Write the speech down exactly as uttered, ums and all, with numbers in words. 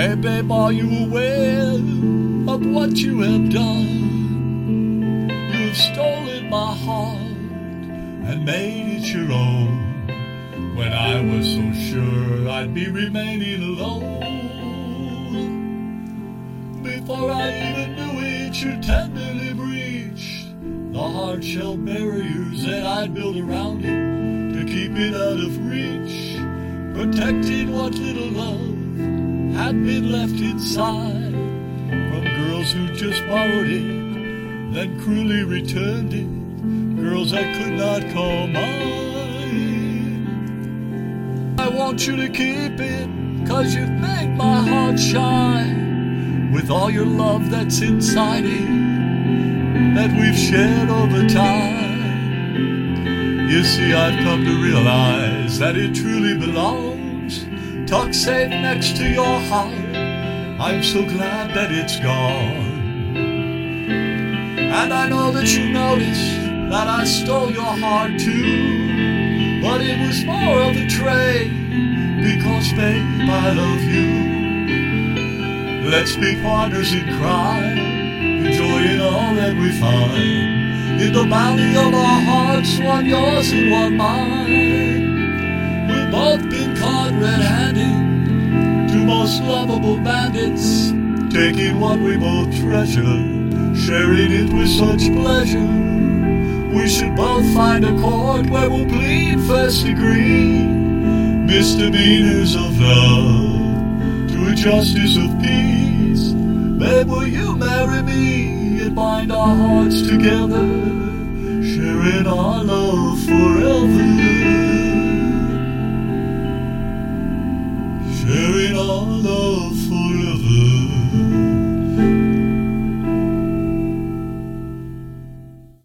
Hey babe, are you aware of what you have done? You've stolen my heart and made it your own, when I was so sure I'd be remaining alone. Before I even knew it, you tenderly breached the hard shell barriers that I'd built around it to keep it out of reach, protecting what little love had been left inside from girls who just borrowed it, then cruelly returned it, girls I could not call mine. I want you to keep it, 'cause you've made my heart shine with all your love that's inside it that we've shared over time. You see, I've come to realize that it truly belongs, tucked safe next to your heart. I'm so glad that it's gone. And I know that you noticed that I stole your heart too, but it was more of a trade, because babe, I love you. Let's be partners in crime, enjoying all that we find in the bounty of our hearts, one yours and one mine. We've both been caught red-handed, two most lovable bandits, taking what we both treasure, sharing it with such pleasure. We should both find a court where we'll plead first degree, misdemeanors of love to a justice of peace. Babe, will you marry me and bind our hearts together, sharing our love forever? Sharing all the